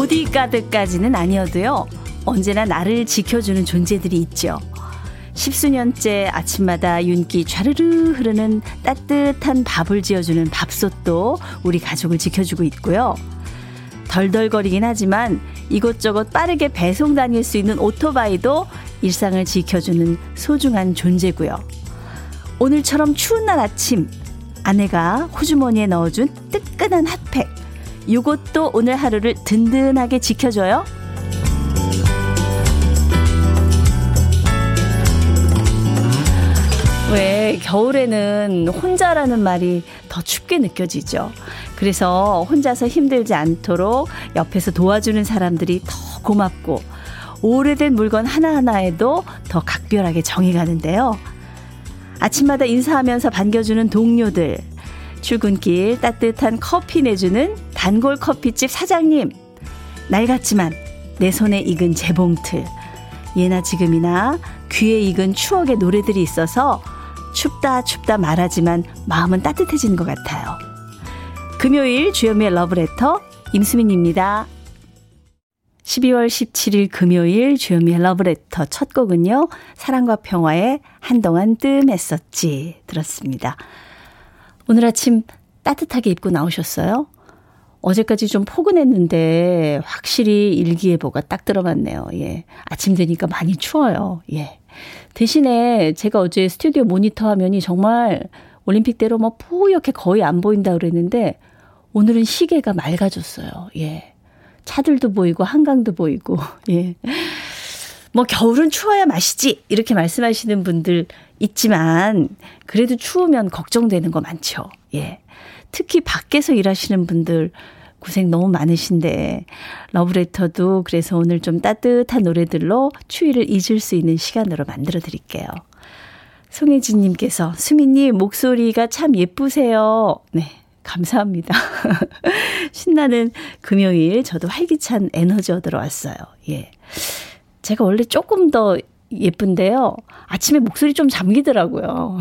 보디가드까지는 아니어도요, 언제나 나를 지켜주는 존재들이 있죠. 십수년째 아침마다 윤기 좌르르 흐르는 따뜻한 밥을 지어주는 밥솥도 우리 가족을 지켜주고 있고요. 덜덜거리긴 하지만 이것저것 빠르게 배송 다닐 수 있는 오토바이도 일상을 지켜주는 소중한 존재고요. 오늘처럼 추운 날 아침, 아내가 호주머니에 넣어준 뜨끈한 핫팩, 이것도 오늘 하루를 든든하게 지켜줘요. 왜 겨울에는 혼자라는 말이 더 춥게 느껴지죠. 그래서 혼자서 힘들지 않도록 옆에서 도와주는 사람들이 더 고맙고, 오래된 물건 하나하나에도 더 각별하게 정이 가는데요. 아침마다 인사하면서 반겨주는 동료들, 출근길 따뜻한 커피 내주는 단골 커피집 사장님, 날 같지만 내 손에 익은 재봉틀, 예나 지금이나 귀에 익은 추억의 노래들이 있어서 춥다 춥다 말하지만 마음은 따뜻해지는 것 같아요. 금요일 주현미의 러브레터, 임수민입니다. 12월 17일 금요일 주현미의 러브레터 첫 곡은요, 사랑과 평화의 한동안 뜸했었지 들었습니다. 오늘 아침 따뜻하게 입고 나오셨어요? 어제까지 좀 포근했는데 확실히 일기예보가 딱 들어맞네요. 예. 아침 되니까 많이 추워요. 예. 대신에 제가 어제 스튜디오 모니터 화면이 정말 올림픽대로 뭐 뿌옇게 거의 안 보인다 그랬는데 오늘은 시계가 맑아졌어요. 예. 차들도 보이고 한강도 보이고. 예. 뭐 겨울은 추워야 맛이지 이렇게 말씀하시는 분들 있지만 그래도 추우면 걱정되는 거 많죠. 예. 특히 밖에서 일하시는 분들 고생 너무 많으신데, 러브레터도 그래서 오늘 좀 따뜻한 노래들로 추위를 잊을 수 있는 시간으로 만들어 드릴게요. 송혜진님께서, 수민님 목소리가 참 예쁘세요. 네, 감사합니다. 신나는 금요일, 저도 활기찬 에너지 얻으러 왔어요. 예, 제가 원래 조금 더 예쁜데요, 아침에 목소리 좀 잠기더라고요.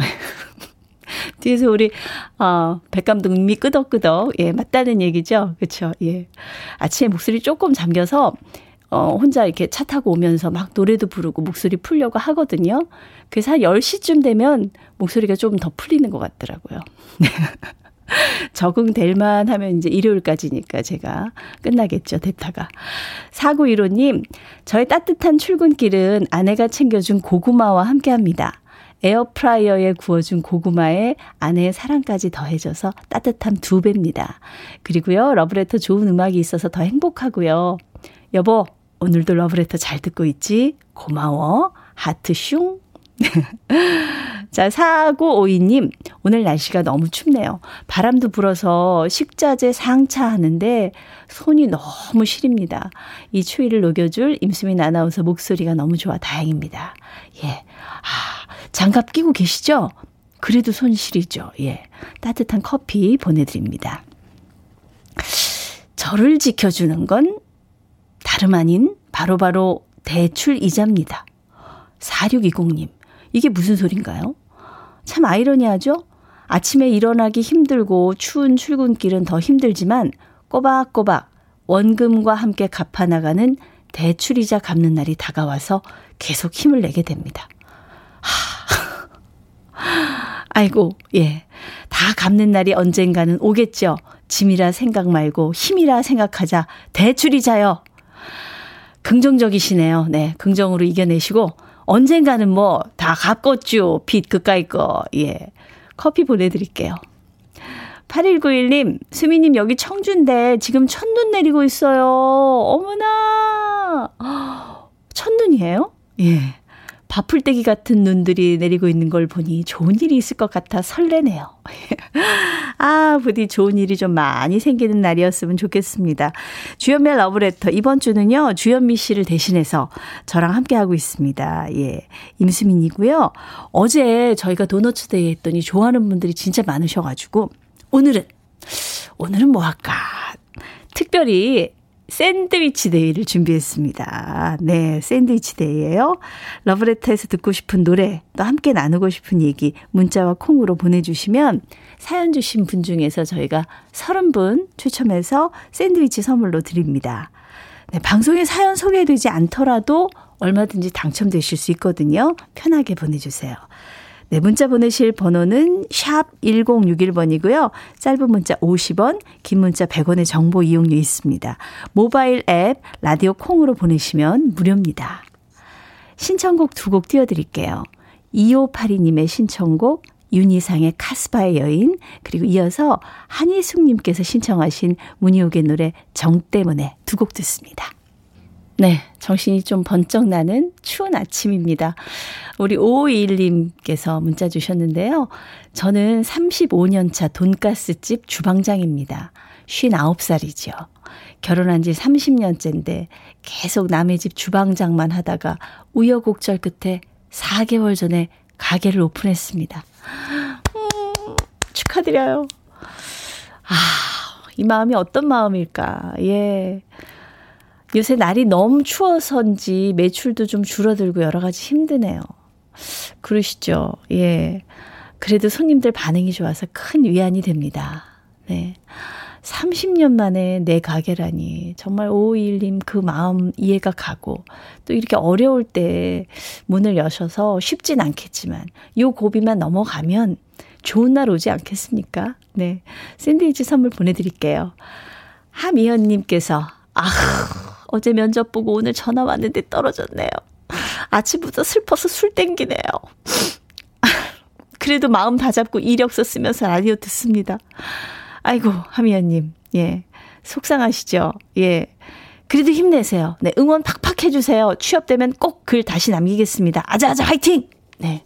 뒤에서 우리 백감독님이 끄덕끄덕, 예, 맞다는 얘기죠. 그렇죠. 예. 아침에 목소리 조금 잠겨서 혼자 이렇게 차 타고 오면서 막 노래도 부르고 목소리 풀려고 하거든요. 그래서 한 10시쯤 되면 목소리가 좀 더 풀리는 것 같더라고요. 적응될 만 하면 이제 일요일까지니까 제가 끝나겠죠, 대타가. 4915님, 저의 따뜻한 출근길은 아내가 챙겨준 고구마와 함께합니다. 에어프라이어에 구워준 고구마에 아내의 사랑까지 더해져서 따뜻함 2배입니다. 그리고요, 러브레터 좋은 음악이 있어서 더 행복하고요. 여보, 오늘도 러브레터 잘 듣고 있지? 고마워. 하트 슝. 자, 4952님, 오늘 날씨가 너무 춥네요. 바람도 불어서 식자재 상차하는데 손이 너무 시립니다. 이 추위를 녹여줄 임수민 아나운서 목소리가 너무 좋아 다행입니다. 예. 장갑 끼고 계시죠? 그래도 손 시리죠. 예. 따뜻한 커피 보내드립니다. 저를 지켜주는 건 다름 아닌 바로바로 대출 이자입니다. 4620님. 이게 무슨 소린가요? 참 아이러니하죠? 아침에 일어나기 힘들고 추운 출근길은 더 힘들지만 꼬박꼬박 원금과 함께 갚아나가는 대출이자 갚는 날이 다가와서 계속 힘을 내게 됩니다. 아이고, 예. 다 갚는 날이 언젠가는 오겠죠. 짐이라 생각 말고 힘이라 생각하자. 대출이자요. 긍정적이시네요. 네, 긍정으로 이겨내시고 언젠가는 뭐 다 갚겠죠. 빚 그까이 거. 예. 커피 보내드릴게요. 8191님, 수미님 여기 청주인데 지금 첫눈 내리고 있어요. 어머나. 첫눈이에요? 예. 밥풀떼기 같은 눈들이 내리고 있는 걸 보니 좋은 일이 있을 것 같아 설레네요. 아, 부디 좋은 일이 좀 많이 생기는 날이었으면 좋겠습니다. 주현미의 러브레터, 이번 주는요, 주현미 씨를 대신해서 저랑 함께하고 있습니다. 예, 임수민이고요. 어제 저희가 도너츠데이 했더니 좋아하는 분들이 진짜 많으셔가지고 오늘은 뭐 할까? 특별히 샌드위치 데이를 준비했습니다. 네, 샌드위치 데이예요. 러브레터에서 듣고 싶은 노래, 또 함께 나누고 싶은 얘기 문자와 콩으로 보내주시면 사연 주신 분 중에서 저희가 30분 추첨해서 샌드위치 선물로 드립니다. 네, 방송에 사연 소개되지 않더라도 얼마든지 당첨되실 수 있거든요. 편하게 보내주세요. 네, 문자 보내실 번호는 샵 1061번이고요. 짧은 문자 50원, 긴 문자 100원의 정보 이용료 있습니다. 모바일 앱 라디오 콩으로 보내시면 무료입니다. 신청곡 두 곡 띄워드릴게요. 2582님의 신청곡 윤희상의 카스바의 여인, 그리고 이어서 한희숙님께서 신청하신 문희옥의 노래 정 때문에 두 곡 듣습니다. 네, 정신이 좀 번쩍 나는 추운 아침입니다. 우리 5521님께서 문자 주셨는데요. 저는 35년차 돈가스집 주방장입니다. 59살이죠. 결혼한 지 30년째인데 계속 남의 집 주방장만 하다가 우여곡절 끝에 4개월 전에 가게를 오픈했습니다. 축하드려요. 아, 이 마음이 어떤 마음일까? 예. 요새 날이 너무 추워서인지 매출도 좀 줄어들고 여러 가지 힘드네요. 그러시죠? 예. 그래도 손님들 반응이 좋아서 큰 위안이 됩니다. 네. 30년 만에 내 가게라니 정말 521님 그 마음 이해가 가고, 또 이렇게 어려울 때 문을 여셔서 쉽진 않겠지만 요 고비만 넘어가면 좋은 날 오지 않겠습니까? 네, 샌드위치 선물 보내드릴게요. 하미연님께서 어제 면접 보고 오늘 전화 왔는데 떨어졌네요. 아침부터 슬퍼서 술 땡기네요. 그래도 마음 다잡고 이력서 쓰면서 라디오 듣습니다. 아이고, 하미연님, 예, 속상하시죠? 예, 그래도 힘내세요. 네, 응원 팍팍 해주세요. 취업되면 꼭 글 다시 남기겠습니다. 아자아자 화이팅! 네,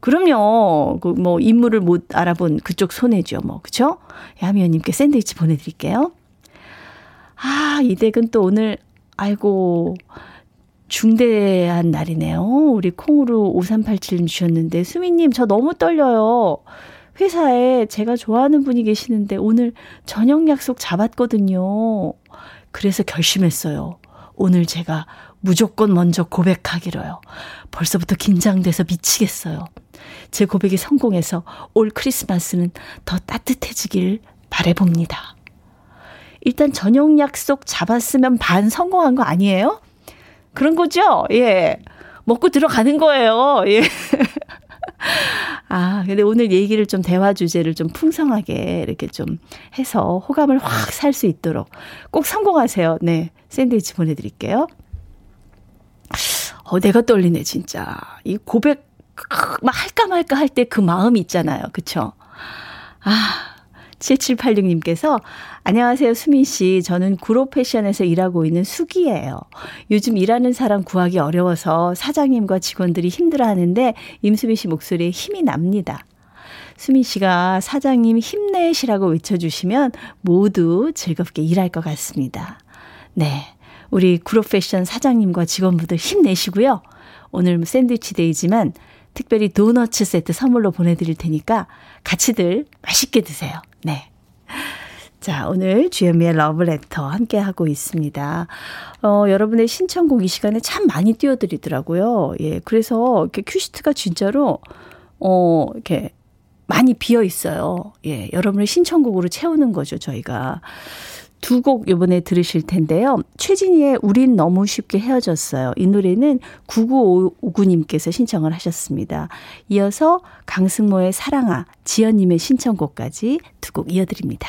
그럼요. 그 뭐 인물을 못 알아본 그쪽 손해죠, 뭐, 그렇죠? 예, 하미연님께 샌드위치 보내드릴게요. 아, 이댁은 또 오늘, 아이고, 중대한 날이네요. 우리 콩으로 5387님 주셨는데, 수미님, 저 너무 떨려요. 회사에 제가 좋아하는 분이 계시는데 오늘 저녁 약속 잡았거든요. 그래서 결심했어요. 오늘 제가 무조건 먼저 고백하기로요. 벌써부터 긴장돼서 미치겠어요. 제 고백이 성공해서 올 크리스마스는 더 따뜻해지길 바라봅니다. 일단 저녁 약속 잡았으면 반 성공한 거 아니에요? 그런 거죠? 예. 먹고 들어가는 거예요. 예. 아, 근데 오늘 얘기를 좀, 대화 주제를 좀 풍성하게 이렇게 좀 해서 호감을 확 살 수 있도록 꼭 성공하세요. 네, 샌드위치 보내드릴게요. 내가 떨리네, 진짜. 이 고백 막 할까 말까 할 때 그 마음이 있잖아요. 그쵸? 아, 7786님께서 안녕하세요, 수민 씨. 저는 구로 패션에서 일하고 있는 수기예요. 요즘 일하는 사람 구하기 어려워서 사장님과 직원들이 힘들어하는데 임수민 씨 목소리에 힘이 납니다. 수민 씨가 사장님 힘내시라고 외쳐주시면 모두 즐겁게 일할 것 같습니다. 네, 우리 구로 패션 사장님과 직원분들 힘내시고요. 오늘 샌드위치 데이지만 특별히 도너츠 세트 선물로 보내드릴 테니까 같이들 맛있게 드세요. 네. 자, 오늘 주현미의 러브레터 함께하고 있습니다. 여러분의 신청곡 이 시간에 참 많이 띄워드리더라고요. 예, 그래서 이렇게 큐시트가 진짜로, 이렇게 많이 비어 있어요. 예, 여러분의 신청곡으로 채우는 거죠, 저희가. 두 곡 이번에 들으실 텐데요. 최진희의 우린 너무 쉽게 헤어졌어요. 이 노래는 9959님께서 신청을 하셨습니다. 이어서 강승모의 사랑아, 지연님의 신청곡까지 두 곡 이어드립니다.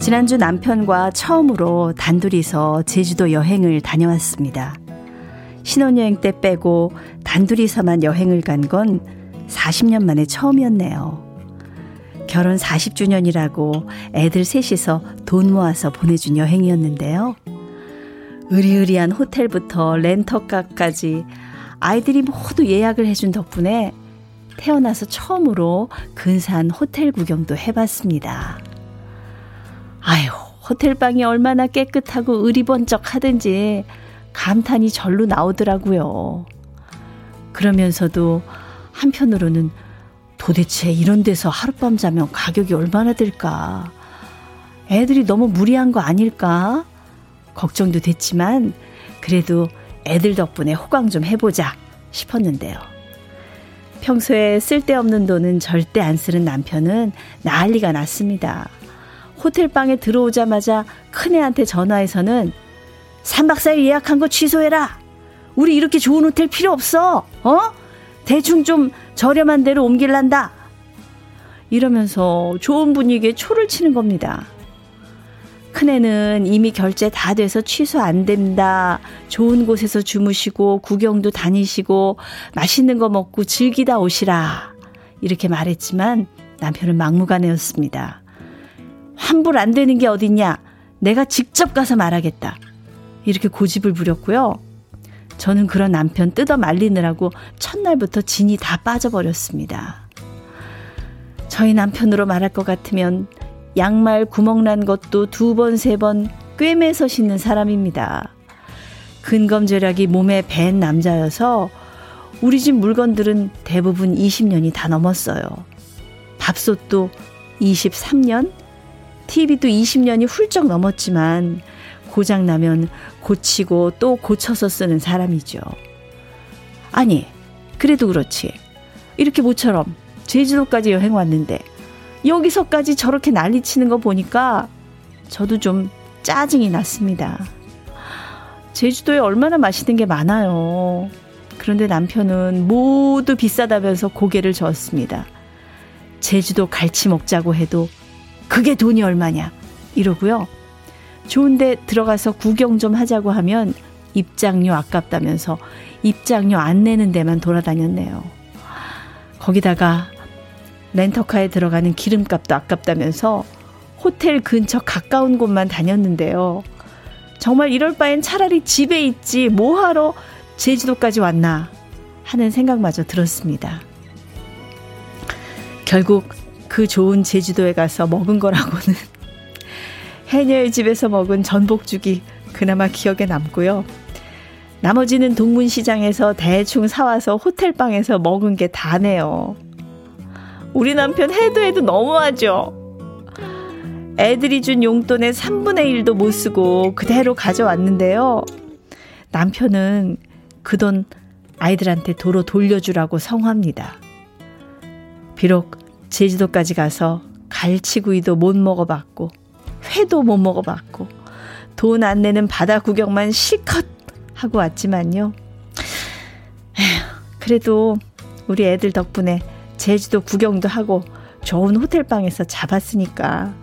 지난주 남편과 처음으로 단둘이서 제주도 여행을 다녀왔습니다. 신혼여행 때 빼고 단둘이서만 여행을 간 건 40년 만에 처음이었네요. 결혼 40주년이라고 애들 셋이서 돈 모아서 보내준 여행이었는데요. 으리으리한 호텔부터 렌터카까지 아이들이 모두 예약을 해준 덕분에 태어나서 처음으로 근사한 호텔 구경도 해봤습니다. 아유, 호텔방이 얼마나 깨끗하고 의리번쩍 하든지 감탄이 절로 나오더라고요. 그러면서도 한편으로는 도대체 이런 데서 하룻밤 자면 가격이 얼마나 들까? 애들이 너무 무리한 거 아닐까? 걱정도 됐지만 그래도 애들 덕분에 호강 좀 해보자 싶었는데요. 평소에 쓸데없는 돈은 절대 안 쓰는 남편은 난리가 났습니다. 호텔방에 들어오자마자 큰애한테 전화해서는 3박 4일 예약한 거 취소해라. 우리 이렇게 좋은 호텔 필요 없어. 대충 좀 저렴한 데로 옮길란다. 이러면서 좋은 분위기에 초를 치는 겁니다. 큰애는 이미 결제 다 돼서 취소 안 된다. 좋은 곳에서 주무시고 구경도 다니시고 맛있는 거 먹고 즐기다 오시라. 이렇게 말했지만 남편은 막무가내였습니다. 환불 안 되는 게 어딨냐. 내가 직접 가서 말하겠다. 이렇게 고집을 부렸고요. 저는 그런 남편 뜯어 말리느라고 첫날부터 진이 다 빠져버렸습니다. 저희 남편으로 말할 것 같으면 양말 구멍난 것도 2번, 3번 꿰매서 신는 사람입니다. 근검절약이 몸에 밴 남자여서 우리 집 물건들은 대부분 20년이 다 넘었어요. 밥솥도 23년, TV도 20년이 훌쩍 넘었지만 고장나면 고치고 또 고쳐서 쓰는 사람이죠. 아니, 그래도 그렇지. 이렇게 모처럼 제주도까지 여행 왔는데 여기서까지 저렇게 난리치는 거 보니까 저도 좀 짜증이 났습니다. 제주도에 얼마나 맛있는 게 많아요. 그런데 남편은 모두 비싸다면서 고개를 저었습니다. 제주도 갈치 먹자고 해도 그게 돈이 얼마냐 이러고요. 좋은데 들어가서 구경 좀 하자고 하면 입장료 아깝다면서 입장료 안 내는 데만 돌아다녔네요. 거기다가 렌터카에 들어가는 기름값도 아깝다면서 호텔 근처 가까운 곳만 다녔는데요. 정말 이럴 바엔 차라리 집에 있지 뭐하러 제주도까지 왔나 하는 생각마저 들었습니다. 결국 그 좋은 제주도에 가서 먹은 거라고는 해녀의 집에서 먹은 전복죽이 그나마 기억에 남고요. 나머지는 동문시장에서 대충 사와서 호텔방에서 먹은 게 다네요. 우리 남편 해도 해도 너무하죠. 애들이 준 용돈의 3분의 1도 못 쓰고 그대로 가져왔는데요. 남편은 그 돈 아이들한테 도로 돌려주라고 성화합니다. 비록 제주도까지 가서 갈치구이도 못 먹어봤고 회도 못 먹어봤고 돈 안 내는 바다 구경만 실컷 하고 왔지만요. 그래도 우리 애들 덕분에 제주도 구경도 하고 좋은 호텔방에서 잡았으니까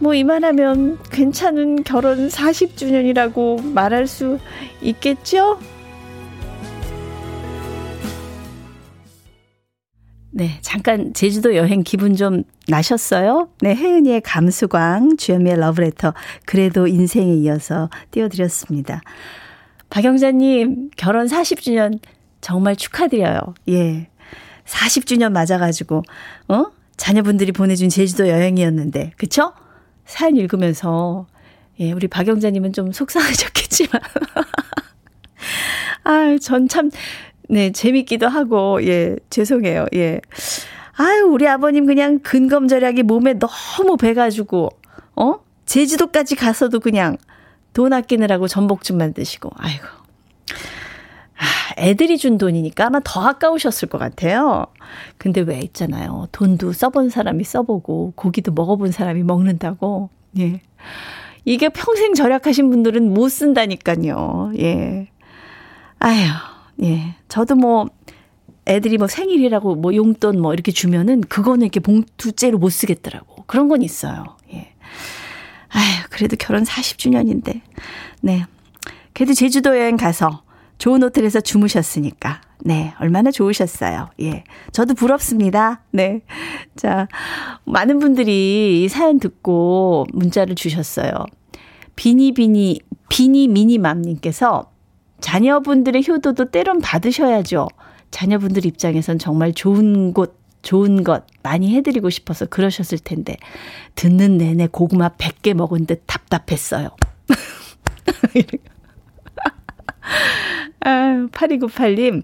뭐 이만하면 괜찮은 결혼 40주년이라고 말할 수 있겠죠? 네, 잠깐 제주도 여행 기분 좀 나셨어요? 네, 혜은이의 감수광, 주현미의 러브레터, 그래도 인생에 이어서 띄워드렸습니다. 박영자님, 결혼 40주년 정말 축하드려요. 예, 40주년 맞아가지고 자녀분들이 보내준 제주도 여행이었는데, 그쵸? 사연 읽으면서 예, 우리 박영자님은 좀 속상하셨겠지만 아, 전 참 네, 재밌기도 하고, 예, 죄송해요, 예. 아유, 우리 아버님 그냥 근검절약이 몸에 너무 배가지고, 제주도까지 가서도 그냥 돈 아끼느라고 전복죽만 드시고, 아이고. 애들이 준 돈이니까 아마 더 아까우셨을 것 같아요. 근데 왜 있잖아요. 돈도 써본 사람이 써보고, 고기도 먹어본 사람이 먹는다고, 예. 이게 평생 절약하신 분들은 못 쓴다니까요, 예. 아유. 예, 저도 뭐 애들이 뭐 생일이라고 뭐 용돈 뭐 이렇게 주면은 그거는 이렇게 봉투째로 못 쓰겠더라고. 그런 건 있어요. 예. 아휴, 그래도 결혼 40주년인데. 네. 그래도 제주도 여행 가서 좋은 호텔에서 주무셨으니까. 네, 얼마나 좋으셨어요. 예. 저도 부럽습니다. 네. 자, 많은 분들이 이 사연 듣고 문자를 주셨어요. 비니미니맘님께서 자녀분들의 효도도 때론 받으셔야죠. 자녀분들 입장에선 정말 좋은 것 많이 해드리고 싶어서 그러셨을 텐데 듣는 내내 고구마 100개 먹은 듯 답답했어요. 8298님,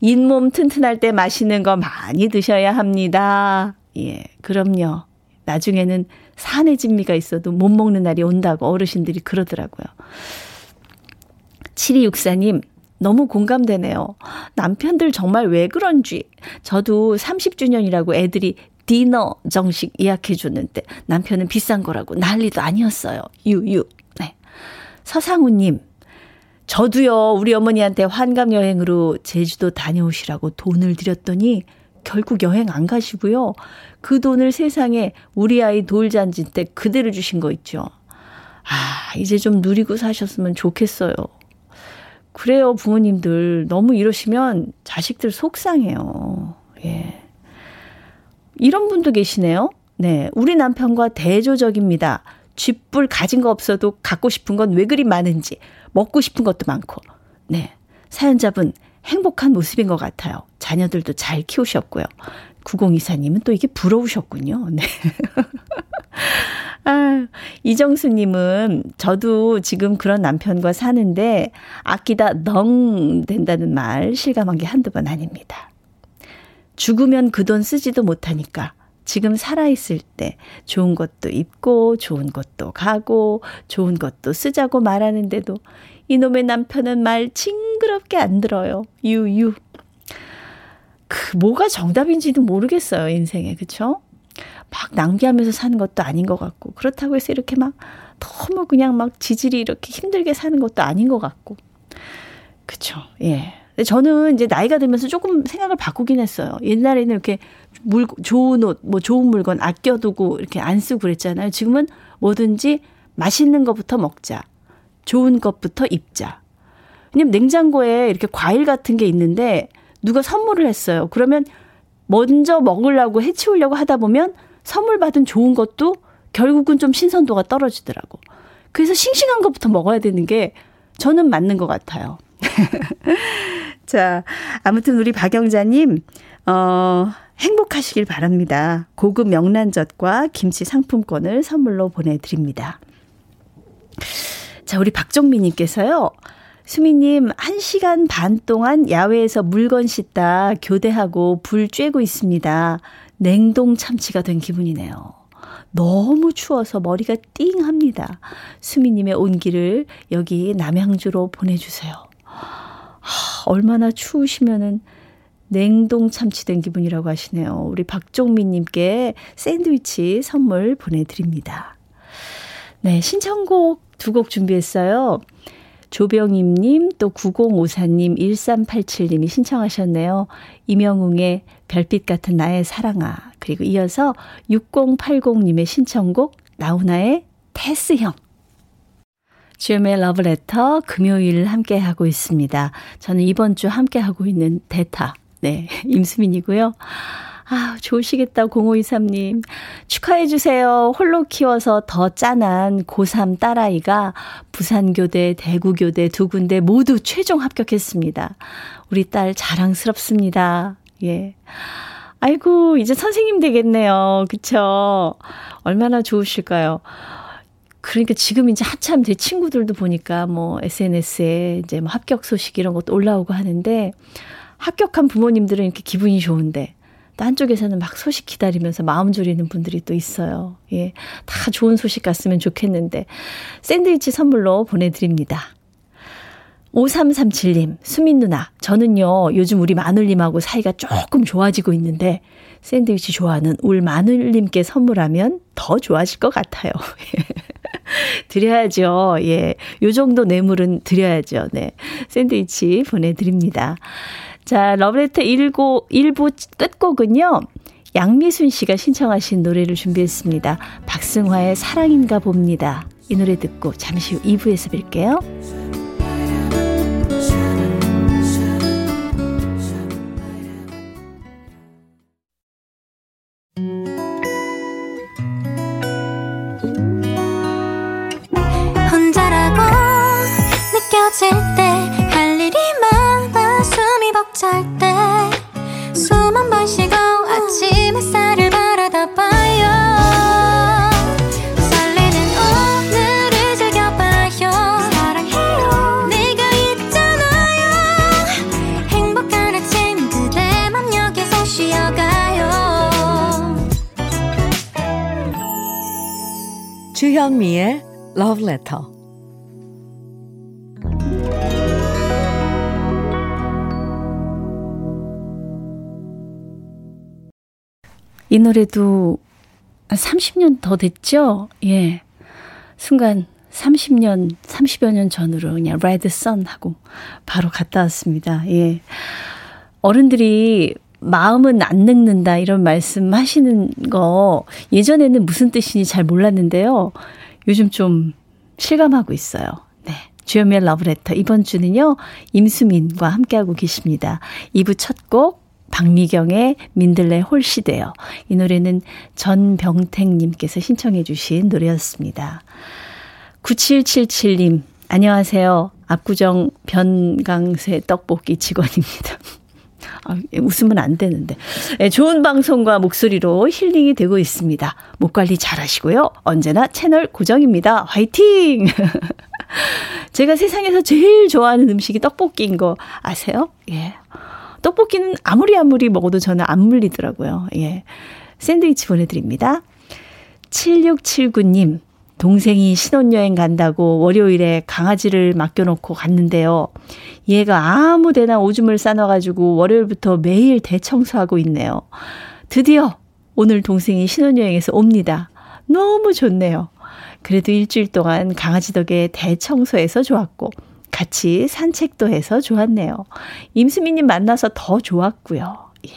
잇몸 튼튼할 때 맛있는 거 많이 드셔야 합니다. 예, 그럼요. 나중에는 산의 진미가 있어도 못 먹는 날이 온다고 어르신들이 그러더라고요. 7264님, 너무 공감되네요. 남편들 정말 왜 그런지. 저도 30주년이라고 애들이 디너 정식 예약해줬는데 남편은 비싼 거라고 난리도 아니었어요. 유유. 네. 서상우님, 저도요, 우리 어머니한테 환갑여행으로 제주도 다녀오시라고 돈을 드렸더니 결국 여행 안 가시고요. 그 돈을 세상에 우리 아이 돌잔치 때 그대로 주신 거 있죠. 아, 이제 좀 누리고 사셨으면 좋겠어요. 그래요, 부모님들. 너무 이러시면 자식들 속상해요. 예. 이런 분도 계시네요. 네. 우리 남편과 대조적입니다. 쥐뿔 가진 거 없어도 갖고 싶은 건 왜 그리 많은지, 먹고 싶은 것도 많고. 네. 사연자분 행복한 모습인 것 같아요. 자녀들도 잘 키우셨고요. 9024님은 또 이게 부러우셨군요. 네. 아, 이정수님은 저도 지금 그런 남편과 사는데 아끼다 덩 된다는 말 실감한 게 한두 번 아닙니다. 죽으면 그 돈 쓰지도 못하니까 지금 살아있을 때 좋은 것도 입고 좋은 것도 가고 좋은 것도 쓰자고 말하는데도 이놈의 남편은 말 징그럽게 안 들어요. 유유. 그 뭐가 정답인지도 모르겠어요. 인생에. 그렇죠? 막 낭비하면서 사는 것도 아닌 것 같고 그렇다고 해서 이렇게 막 너무 그냥 막 지질이 이렇게 힘들게 사는 것도 아닌 것 같고. 그렇죠. 예. 저는 이제 나이가 들면서 조금 생각을 바꾸긴 했어요. 옛날에는 이렇게 좋은 옷, 뭐 좋은 물건 아껴두고 이렇게 안 쓰고 그랬잖아요. 지금은 뭐든지 맛있는 것부터 먹자. 좋은 것부터 입자. 왜냐면 냉장고에 이렇게 과일 같은 게 있는데 누가 선물을 했어요. 그러면 먼저 먹으려고 해치우려고 하다 보면 선물 받은 좋은 것도 결국은 좀 신선도가 떨어지더라고. 그래서 싱싱한 것부터 먹어야 되는 게 저는 맞는 것 같아요. 자, 아무튼 우리 박영자님, 행복하시길 바랍니다. 고급 명란젓과 김치 상품권을 선물로 보내드립니다. 자, 우리 박정민님께서요. 수미님, 1시간 반 동안 야외에서 물건 씻다 교대하고 불 쬐고 있습니다. 냉동 참치가 된 기분이네요. 너무 추워서 머리가 띵합니다. 수미님의 온기를 여기 남양주로 보내주세요. 하, 얼마나 추우시면은 냉동 참치 된 기분이라고 하시네요. 우리 박종민님께 샌드위치 선물 보내드립니다. 네, 신청곡 두 곡 준비했어요. 조병임님, 또 9054님, 1387님이 신청하셨네요. 임영웅의 별빛 같은 나의 사랑아. 그리고 이어서 6080님의 신청곡 나훈아의 테스형. 주요미의 러브레터 금요일 함께하고 있습니다. 저는 이번 주 함께하고 있는 대타, 네, 임수민이고요. 아, 좋으시겠다, 0523님. 축하해주세요. 홀로 키워서 더 짠한 고3 딸아이가 부산교대, 대구교대 두 군데 모두 최종 합격했습니다. 우리 딸 자랑스럽습니다. 예. 아이고, 이제 선생님 되겠네요. 그쵸? 얼마나 좋으실까요? 그러니까 지금 이제 한참 제 친구들도 보니까 뭐 SNS에 이제 뭐 합격 소식 이런 것도 올라오고 하는데 합격한 부모님들은 이렇게 기분이 좋은데 또 한쪽에서는 막 소식 기다리면서 마음 졸이는 분들이 또 있어요. 예, 다 좋은 소식 같으면 좋겠는데 샌드위치 선물로 보내드립니다. 5337님, 수민 누나, 저는요 요즘 우리 마눌님하고 사이가 조금 좋아지고 있는데 샌드위치 좋아하는 울 마눌님께 선물하면 더 좋아질 것 같아요. 드려야죠. 예, 요 정도 뇌물은 드려야죠. 네, 샌드위치 보내드립니다. 자, 러브레터 1부 끝곡은요. 양미순 씨가 신청하신 노래를 준비했습니다. 박승화의 사랑인가 봅니다. 이 노래 듣고 잠시 후 2부에서 뵐게요. 혼자라고 느껴질 때 살 때 숨 한 번 쉬고 아침 햇살을 바라다 봐요. 설레는 오늘을 즐겨봐요. 사랑해요. 네가 있잖아요. 행복한 아침 그대 맘 여기서 쉬어가요. 주현미의 Love Letter. 이 노래도 한 30년 더 됐죠? 예. 순간 30여 년 전으로 그냥 레드 선 하고 바로 갔다 왔습니다. 예. 어른들이 마음은 안 늙는다 이런 말씀 하시는 거 예전에는 무슨 뜻인지 잘 몰랐는데요. 요즘 좀 실감하고 있어요. 네. 주현미의 러브레터. 이번 주는요, 임수민과 함께하고 계십니다. 2부 첫 곡. 박미경의 민들레 홀시대요. 이 노래는 전병택님께서 신청해 주신 노래였습니다. 9777님 안녕하세요. 압구정 변강세 떡볶이 직원입니다. 아, 웃으면 안 되는데. 네, 좋은 방송과 목소리로 힐링이 되고 있습니다. 목 관리 잘하시고요. 언제나 채널 고정입니다. 화이팅! 제가 세상에서 제일 좋아하는 음식이 떡볶이인 거 아세요? 예. 떡볶이는 아무리 먹어도 저는 안 물리더라고요. 예. 샌드위치 보내드립니다. 7679님, 동생이 신혼여행 간다고 월요일에 강아지를 맡겨놓고 갔는데요. 얘가 아무 데나 오줌을 싸놔가지고 월요일부터 매일 대청소하고 있네요. 드디어 오늘 동생이 신혼여행에서 옵니다. 너무 좋네요. 그래도 일주일 동안 강아지 덕에 대청소해서 좋았고 같이 산책도 해서 좋았네요. 임수민님 만나서 더 좋았고요. 예.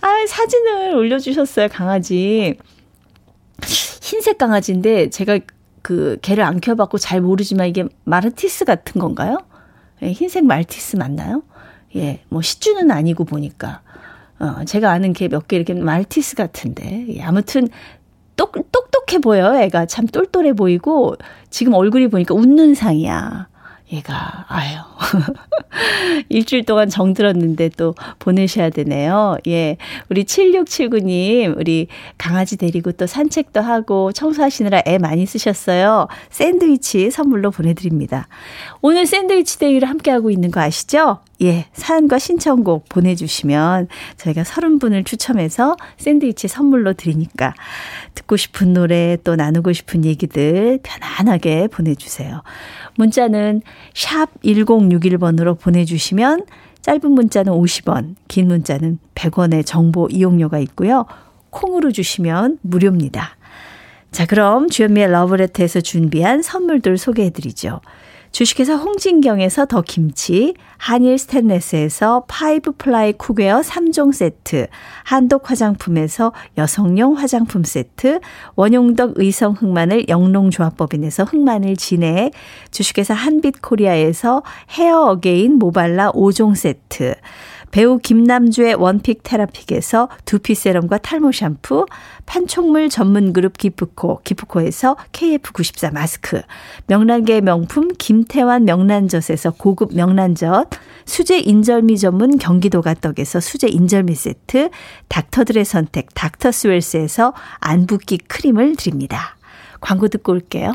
아, 사진을 올려주셨어요, 강아지. 흰색 강아지인데 제가 그 개를 안 키워봤고 잘 모르지만 이게 마르티스 같은 건가요? 예, 흰색 말티스 맞나요? 예, 뭐 시주는 아니고 보니까 제가 아는 개 몇 개 이렇게 말티스 같은데 예, 아무튼. 똑똑해 보여. 애가 참 똘똘해 보이고 지금 얼굴이 보니까 웃는 상이야. 얘가 아유 일주일 동안 정들었는데 또 보내셔야 되네요. 예, 우리 7679님 우리 강아지 데리고 또 산책도 하고 청소하시느라 애 많이 쓰셨어요. 샌드위치 선물로 보내드립니다. 오늘 샌드위치 데이를 함께하고 있는 거 아시죠? 예, 사연과 신청곡 보내주시면 저희가 30분을 추첨해서 샌드위치 선물로 드리니까 듣고 싶은 노래 또 나누고 싶은 얘기들 편안하게 보내주세요. 문자는 샵 1061번으로 보내주시면 짧은 문자는 50원, 긴 문자는 100원의 정보 이용료가 있고요. 콩으로 주시면 무료입니다. 자, 그럼 주현미의 러브레터에서 준비한 선물들 소개해드리죠. 주식회사 홍진경에서 더 김치, 한일 스탠레스에서 파이브 플라이 쿡웨어 3종 세트, 한독 화장품에서 여성용 화장품 세트, 원용덕 의성 흑마늘 영농조합법인에서 흑마늘 진액, 주식회사 한빛 코리아에서 헤어 어게인 모발라 5종 세트, 배우 김남주의 원픽 테라픽에서 두피 세럼과 탈모 샴푸, 판촉물 전문 그룹 기프코에서 KF94 마스크, 명란계의 명품 김태환 명란젓에서 고급 명란젓, 수제 인절미 전문 경기도가 떡에서 수제 인절미 세트, 닥터들의 선택 닥터스웰스에서 안붓기 크림을 드립니다. 광고 듣고 올게요.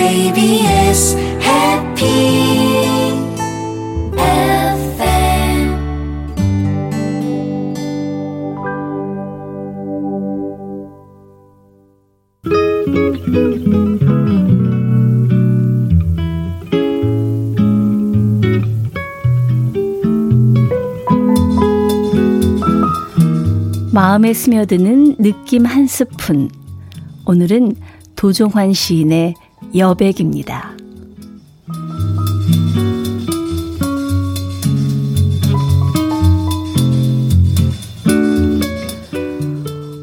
KBS 해피 FM 마음에 스며드는 느낌 한 스푼. 오늘은 도종환 시인의 여백입니다.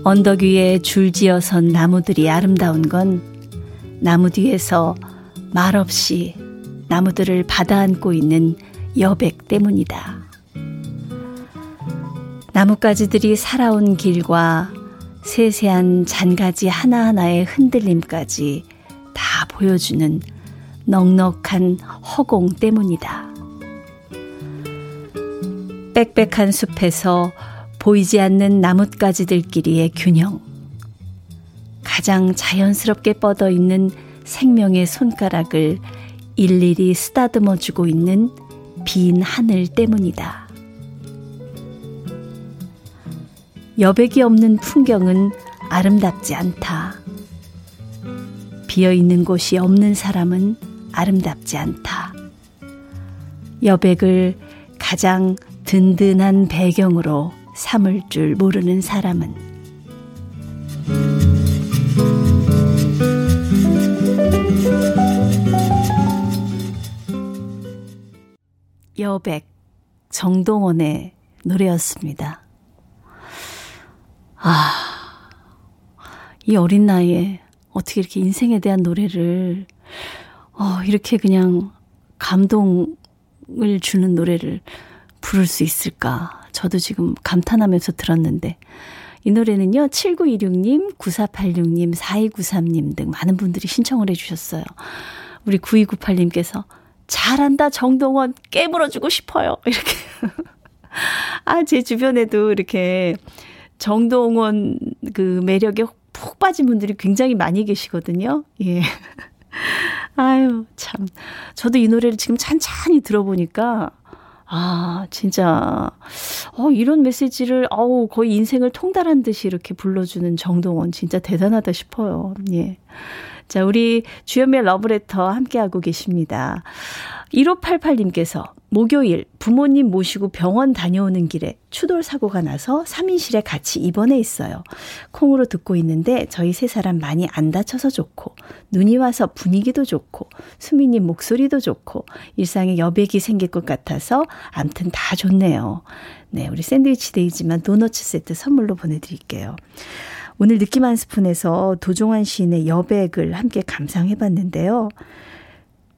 언덕 위에 줄지어 선 나무들이 아름다운 건 나무 뒤에서 말없이 나무들을 받아안고 있는 여백 때문이다. 나뭇가지들이 살아온 길과 세세한 잔가지 하나하나의 흔들림까지 다 보여주는 넉넉한 허공 때문이다. 빽빽한 숲에서 보이지 않는 나뭇가지들끼리의 균형, 가장 자연스럽게 뻗어있는 생명의 손가락을 일일이 쓰다듬어주고 있는 빈 하늘 때문이다. 여백이 없는 풍경은 아름답지 않다. 비어있는 곳이 없는 사람은 아름답지 않다. 여백을 가장 든든한 배경으로 삼을 줄 모르는 사람은. 여백, 정동원의 노래였습니다. 이 어린 나이에 어떻게 이렇게 인생에 대한 노래를 이렇게 그냥 감동을 주는 노래를 부를 수 있을까? 저도 지금 감탄하면서 들었는데, 이 노래는요 7926님, 9486님, 4293님 등 많은 분들이 신청을 해주셨어요. 우리 9298님께서 잘한다 정동원 깨물어주고 싶어요 이렇게. 제 주변에도 이렇게 정동원 그 매력에 푹 빠진 분들이 굉장히 많이 계시거든요. 예. 아유, 참. 저도 이 노래를 지금 찬찬히 들어보니까, 진짜, 이런 메시지를, 거의 인생을 통달한 듯이 이렇게 불러주는 정동원, 진짜 대단하다 싶어요. 예. 자, 우리 주현미의 러브레터 함께하고 계십니다. 1588님께서 목요일 부모님 모시고 병원 다녀오는 길에 추돌사고가 나서 3인실에 같이 입원해 있어요. 콩으로 듣고 있는데 저희 세 사람 많이 안 다쳐서 좋고 눈이 와서 분위기도 좋고 수미님 목소리도 좋고 일상에 여백이 생길 것 같아서 암튼 다 좋네요. 네, 우리 샌드위치 데이지만 도너츠 세트 선물로 보내드릴게요. 오늘 느낌 한 스푼에서 도종환 시인의 여백을 함께 감상해봤는데요.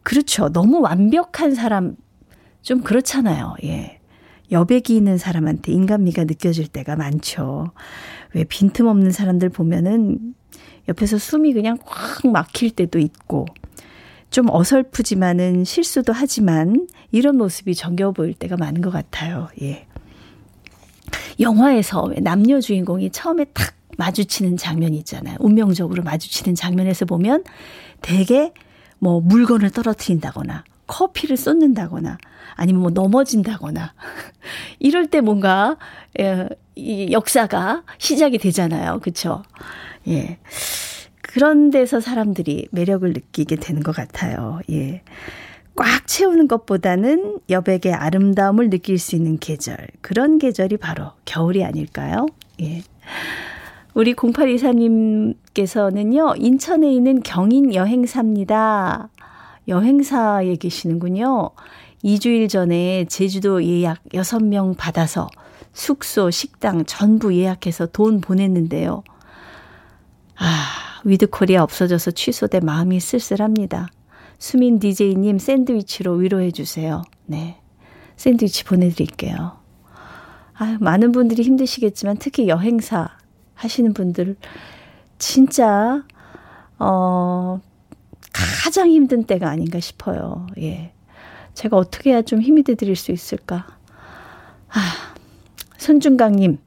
그렇죠. 너무 완벽한 사람 좀 그렇잖아요. 예. 여백이 있는 사람한테 인간미가 느껴질 때가 많죠. 왜 빈틈없는 사람들 보면은 옆에서 숨이 그냥 꽉 막힐 때도 있고 좀 어설프지만은 실수도 하지만 이런 모습이 정겨워 보일 때가 많은 것 같아요. 예. 영화에서 남녀 주인공이 처음에 탁 마주치는 장면이 있잖아요. 운명적으로 마주치는 장면에서 보면 되게 뭐 물건을 떨어뜨린다거나 커피를 쏟는다거나 아니면 뭐 넘어진다거나 이럴 때 뭔가 이 역사가 시작이 되잖아요. 그렇죠? 예. 그런 데서 사람들이 매력을 느끼게 되는 것 같아요. 예. 꽉 채우는 것보다는 여백의 아름다움을 느낄 수 있는 계절, 그런 계절이 바로 겨울이 아닐까요? 예. 우리 0824님께서는요. 인천에 있는 경인 여행사입니다. 여행사에 계시는군요. 2주일 전에 제주도 예약 6명 받아서 숙소, 식당 전부 예약해서 돈 보냈는데요. 위드콜이 없어져서 취소돼 마음이 쓸쓸합니다. 수민 DJ님 샌드위치로 위로해 주세요. 네, 샌드위치 보내드릴게요. 많은 분들이 힘드시겠지만 특히 여행사 하시는 분들 진짜 가장 힘든 때가 아닌가 싶어요. 예, 제가 어떻게 해야 좀 힘이 되드릴 수 있을까? 손준강님,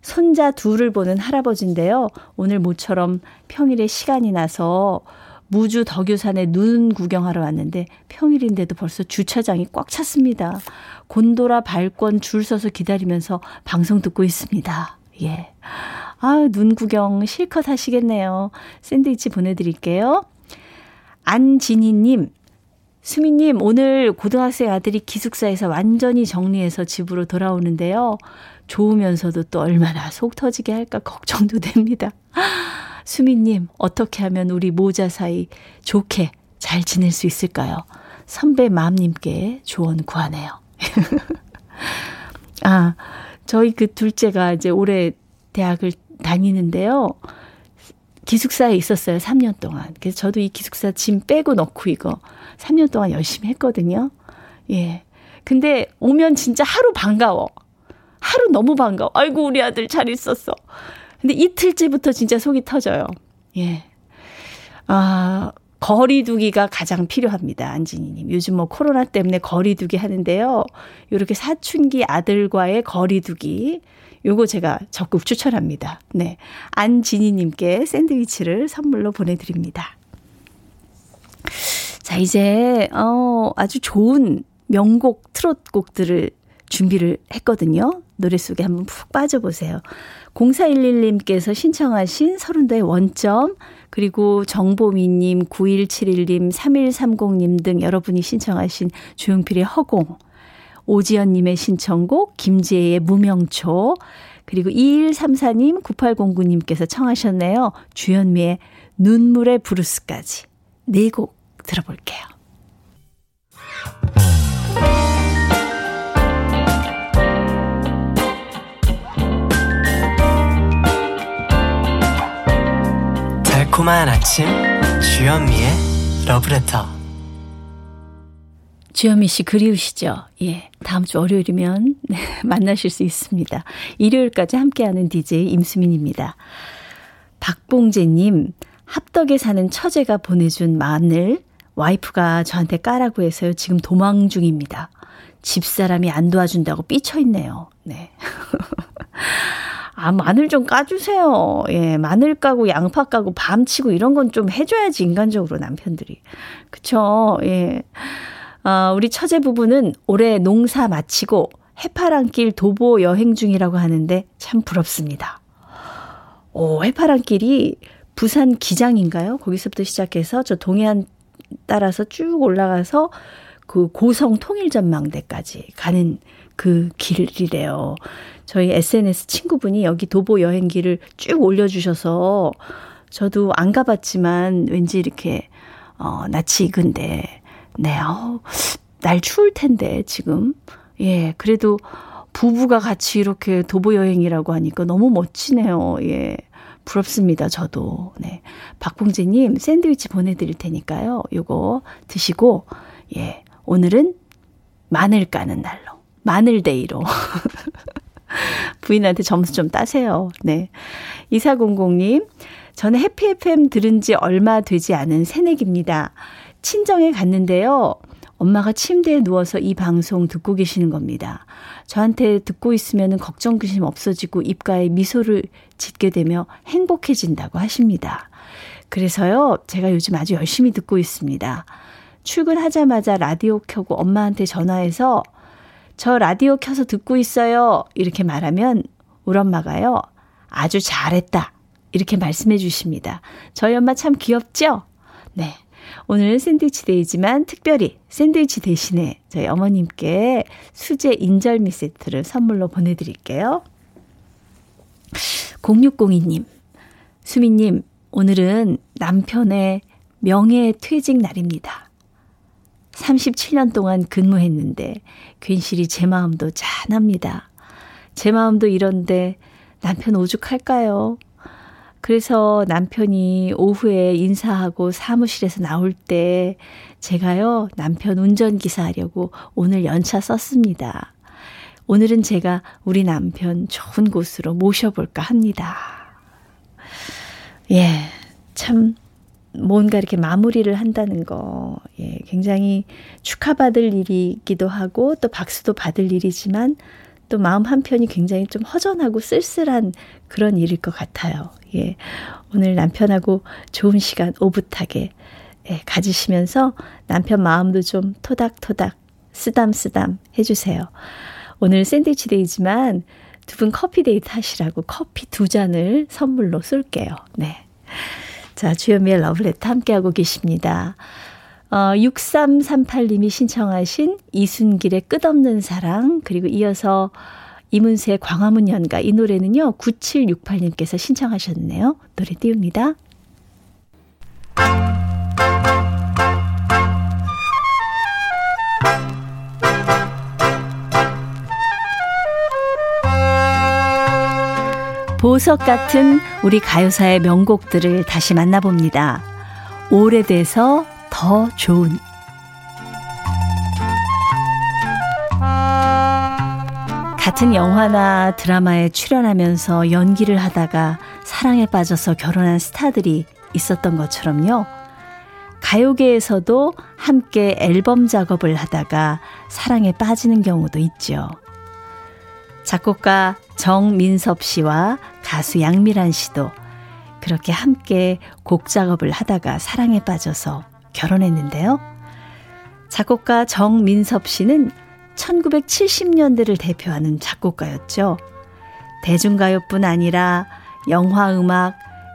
손자 둘을 보는 할아버지인데요. 오늘 모처럼 평일에 시간이 나서 무주 덕유산에 눈 구경하러 왔는데 평일인데도 벌써 주차장이 꽉 찼습니다. 곤도라 발권 줄 서서 기다리면서 방송 듣고 있습니다. 예. 눈 구경 실컷 하시겠네요. 샌드위치 보내드릴게요. 안진희님, 수미님, 오늘 고등학생 아들이 기숙사에서 완전히 정리해서 집으로 돌아오는데요. 좋으면서도 또 얼마나 속 터지게 할까 걱정도 됩니다. 수미님, 어떻게 하면 우리 모자 사이 좋게 잘 지낼 수 있을까요? 선배 마음님께 조언 구하네요. 저희 그 둘째가 이제 올해 대학을 다니는데요. 기숙사에 있었어요. 3년 동안. 그래서 저도 이 기숙사 짐 빼고 넣고 이거 3년 동안 열심히 했거든요. 예. 근데 오면 진짜 하루 반가워. 하루 너무 반가워. 아이고, 우리 아들 잘 있었어. 근데 이틀째부터 진짜 속이 터져요. 예. 아, 거리두기가 가장 필요합니다. 안진희님. 요즘 뭐 코로나 때문에 거리두기 하는데요. 이렇게 사춘기 아들과의 거리두기. 요거 제가 적극 추천합니다. 네. 안진희님께 샌드위치를 선물로 보내드립니다. 자, 이제, 아주 좋은 명곡, 트롯곡들을 준비를 했거든요. 노래 속에 한번 푹 빠져보세요. 0411님께서 신청하신 서른도의 원점, 그리고 정보미님, 9171님, 3130님 등 여러분이 신청하신 조용필의 허공, 오지연님의 신청곡, 김지혜의 무명초, 그리고 2134님, 9809님께서 청하셨네요. 주현미의 눈물의 브루스까지. 네 곡 들어볼게요. 달콤한 아침, 주현미의 러브레터. 주현미 씨 그리우시죠? 예, 다음 주 월요일이면 만나실 수 있습니다. 일요일까지 함께하는 DJ 임수민입니다. 박봉재님, 합덕에 사는 처제가 보내준 마늘 와이프가 저한테 까라고 해서요. 지금 도망 중입니다. 집사람이 안 도와준다고 삐쳐있네요. 네. 아, 마늘 좀 까주세요. 예, 마늘 까고 양파 까고 밤치고 이런 건 좀 해줘야지 인간적으로 남편들이. 그쵸? 예. 우리 처제 부부는 올해 농사 마치고 해파랑길 도보 여행 중이라고 하는데 참 부럽습니다. 오, 해파랑길이 부산 기장인가요? 거기서부터 시작해서 저 동해안 따라서 쭉 올라가서 그 고성 통일전망대까지 가는 그 길이래요. 저희 SNS 친구분이 여기 도보 여행길을 쭉 올려주셔서 저도 안 가봤지만 왠지 이렇게 낯이 익은데 네, 날 추울 텐데, 지금. 예, 그래도 부부가 같이 이렇게 도보 여행이라고 하니까 너무 멋지네요. 예, 부럽습니다, 저도. 네. 박봉재님, 샌드위치 보내드릴 테니까요. 요거 드시고, 예, 오늘은 마늘 까는 날로. 마늘데이로. 부인한테 점수 좀 따세요. 네. 2400님, 저는 해피FM 들은 지 얼마 되지 않은 새내기입니다. 친정에 갔는데요. 엄마가 침대에 누워서 이 방송 듣고 계시는 겁니다. 저한테 듣고 있으면 걱정 근심 없어지고 입가에 미소를 짓게 되며 행복해진다고 하십니다. 그래서요. 제가 요즘 아주 열심히 듣고 있습니다. 출근하자마자 라디오 켜고 엄마한테 전화해서 저 라디오 켜서 듣고 있어요. 이렇게 말하면 우리 엄마가요. 아주 잘했다. 이렇게 말씀해 주십니다. 저희 엄마 참 귀엽죠? 네. 오늘 샌드위치 데이지만 특별히 샌드위치 대신에 저희 어머님께 수제 인절미 세트를 선물로 보내드릴게요. 0602님, 수민님, 오늘은 남편의 명예퇴직 날입니다. 37년 동안 근무했는데 괜시리 제 마음도 짠합니다. 제 마음도 이런데 남편 오죽할까요? 그래서 남편이 오후에 인사하고 사무실에서 나올 때 제가요 남편 운전기사 하려고 오늘 연차 썼습니다. 오늘은 제가 우리 남편 좋은 곳으로 모셔볼까 합니다. 예, 참 뭔가 이렇게 마무리를 한다는 거 예, 굉장히 축하받을 일이기도 하고 또 박수도 받을 일이지만 또 마음 한편이 굉장히 좀 허전하고 쓸쓸한 그런 일일 것 같아요. 예, 오늘 남편하고 좋은 시간 오붓하게 예, 가지시면서 남편 마음도 좀 토닥토닥 쓰담쓰담 해주세요. 오늘 샌드위치 데이지만 두 분 커피 데이트 하시라고 커피 두 잔을 선물로 쏠게요. 네, 자 주현미의 러브레터 함께하고 계십니다. 6338님이 신청하신 이순길의 끝없는 사랑 그리고 이어서 이문세의 광화문 연가 이 노래는요. 9768님께서 신청하셨네요. 노래 띄웁니다. 보석 같은 우리 가요사의 명곡들을 다시 만나봅니다. 오래돼서 더 좋은 같은 영화나 드라마에 출연하면서 연기를 하다가 사랑에 빠져서 결혼한 스타들이 있었던 것처럼요. 가요계에서도 함께 앨범 작업을 하다가 사랑에 빠지는 경우도 있죠. 작곡가 정민섭 씨와 가수 양미란 씨도 그렇게 함께 곡 작업을 하다가 사랑에 빠져서 결혼했는데요. 작곡가 정민섭 씨는 1970년대를 대표하는 작곡가였죠. 대중가요뿐 아니라 영화음악,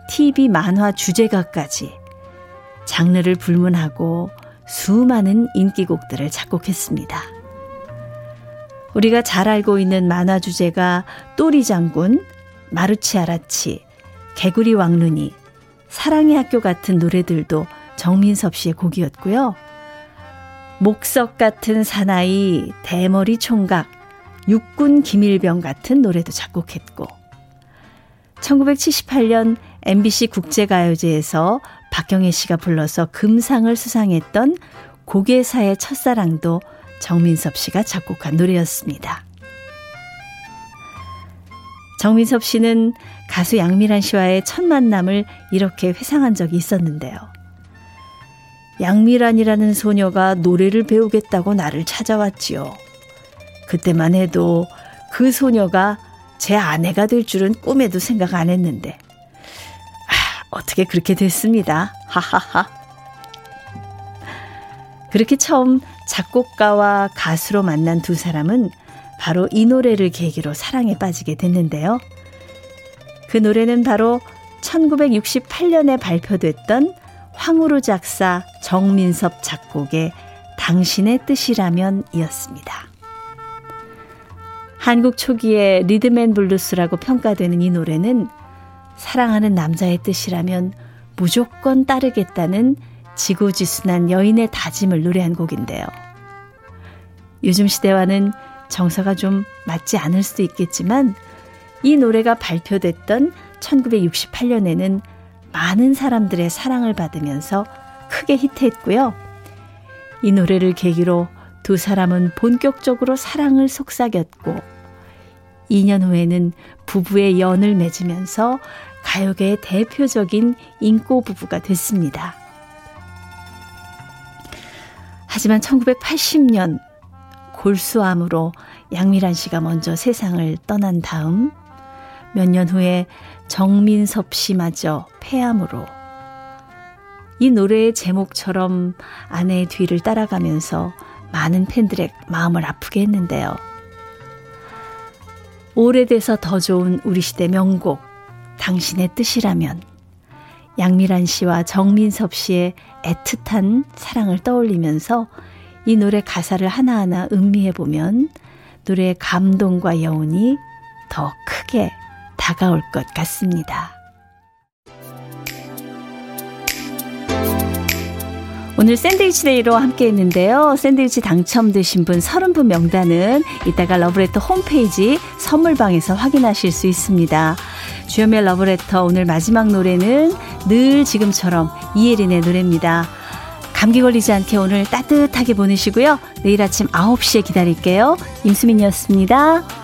TV, 만화 주제가까지 장르를 불문하고 수많은 인기곡들을 작곡했습니다. 우리가 잘 알고 있는 만화 주제가 또리장군, 마루치아라치, 개구리 왕눈이, 사랑의 학교 같은 노래들도 정민섭 씨의 곡이었고요. 목석 같은 사나이, 대머리 총각, 육군 기밀병 같은 노래도 작곡했고 1978년 MBC 국제가요제에서 박경혜 씨가 불러서 금상을 수상했던 고개사의 첫사랑도 정민섭 씨가 작곡한 노래였습니다. 정민섭 씨는 가수 양미란 씨와의 첫 만남을 이렇게 회상한 적이 있었는데요. 양미란이라는 소녀가 노래를 배우겠다고 나를 찾아왔지요. 그때만 해도 그 소녀가 제 아내가 될 줄은 꿈에도 생각 안 했는데 어떻게 그렇게 됐습니다. 하하하. 그렇게 처음 작곡가와 가수로 만난 두 사람은 바로 이 노래를 계기로 사랑에 빠지게 됐는데요. 그 노래는 바로 1968년에 발표됐던 황우루 작사 정민섭 작곡의 당신의 뜻이라면 이었습니다. 한국 초기의 리듬앤블루스라고 평가되는 이 노래는 사랑하는 남자의 뜻이라면 무조건 따르겠다는 지고지순한 여인의 다짐을 노래한 곡인데요. 요즘 시대와는 정서가 좀 맞지 않을 수도 있겠지만 이 노래가 발표됐던 1968년에는 많은 사람들의 사랑을 받으면서 크게 히트했고요. 이 노래를 계기로 두 사람은 본격적으로 사랑을 속삭였고 2년 후에는 부부의 연을 맺으면서 가요계의 대표적인 인꼬 부부가 됐습니다. 하지만 1980년 골수암으로 양미란 씨가 먼저 세상을 떠난 다음 몇 년 후에 정민섭 씨마저 폐암으로 이 노래의 제목처럼 아내의 뒤를 따라가면서 많은 팬들의 마음을 아프게 했는데요. 오래돼서 더 좋은 우리 시대 명곡 당신의 뜻이라면 양미란 씨와 정민섭 씨의 애틋한 사랑을 떠올리면서 이 노래 가사를 하나하나 음미해보면 노래의 감동과 여운이 더 크게 다가올 것 같습니다. 오늘 샌드위치 데이로 함께 했는데요. 샌드위치 당첨되신 분 30분 명단은 이따가 러브레터 홈페이지 선물방에서 확인하실 수 있습니다. 주현미의 러브레터 오늘 마지막 노래는 늘 지금처럼 이혜린의 노래입니다. 감기 걸리지 않게 오늘 따뜻하게 보내시고요. 내일 아침 9시에 기다릴게요. 임수민이었습니다.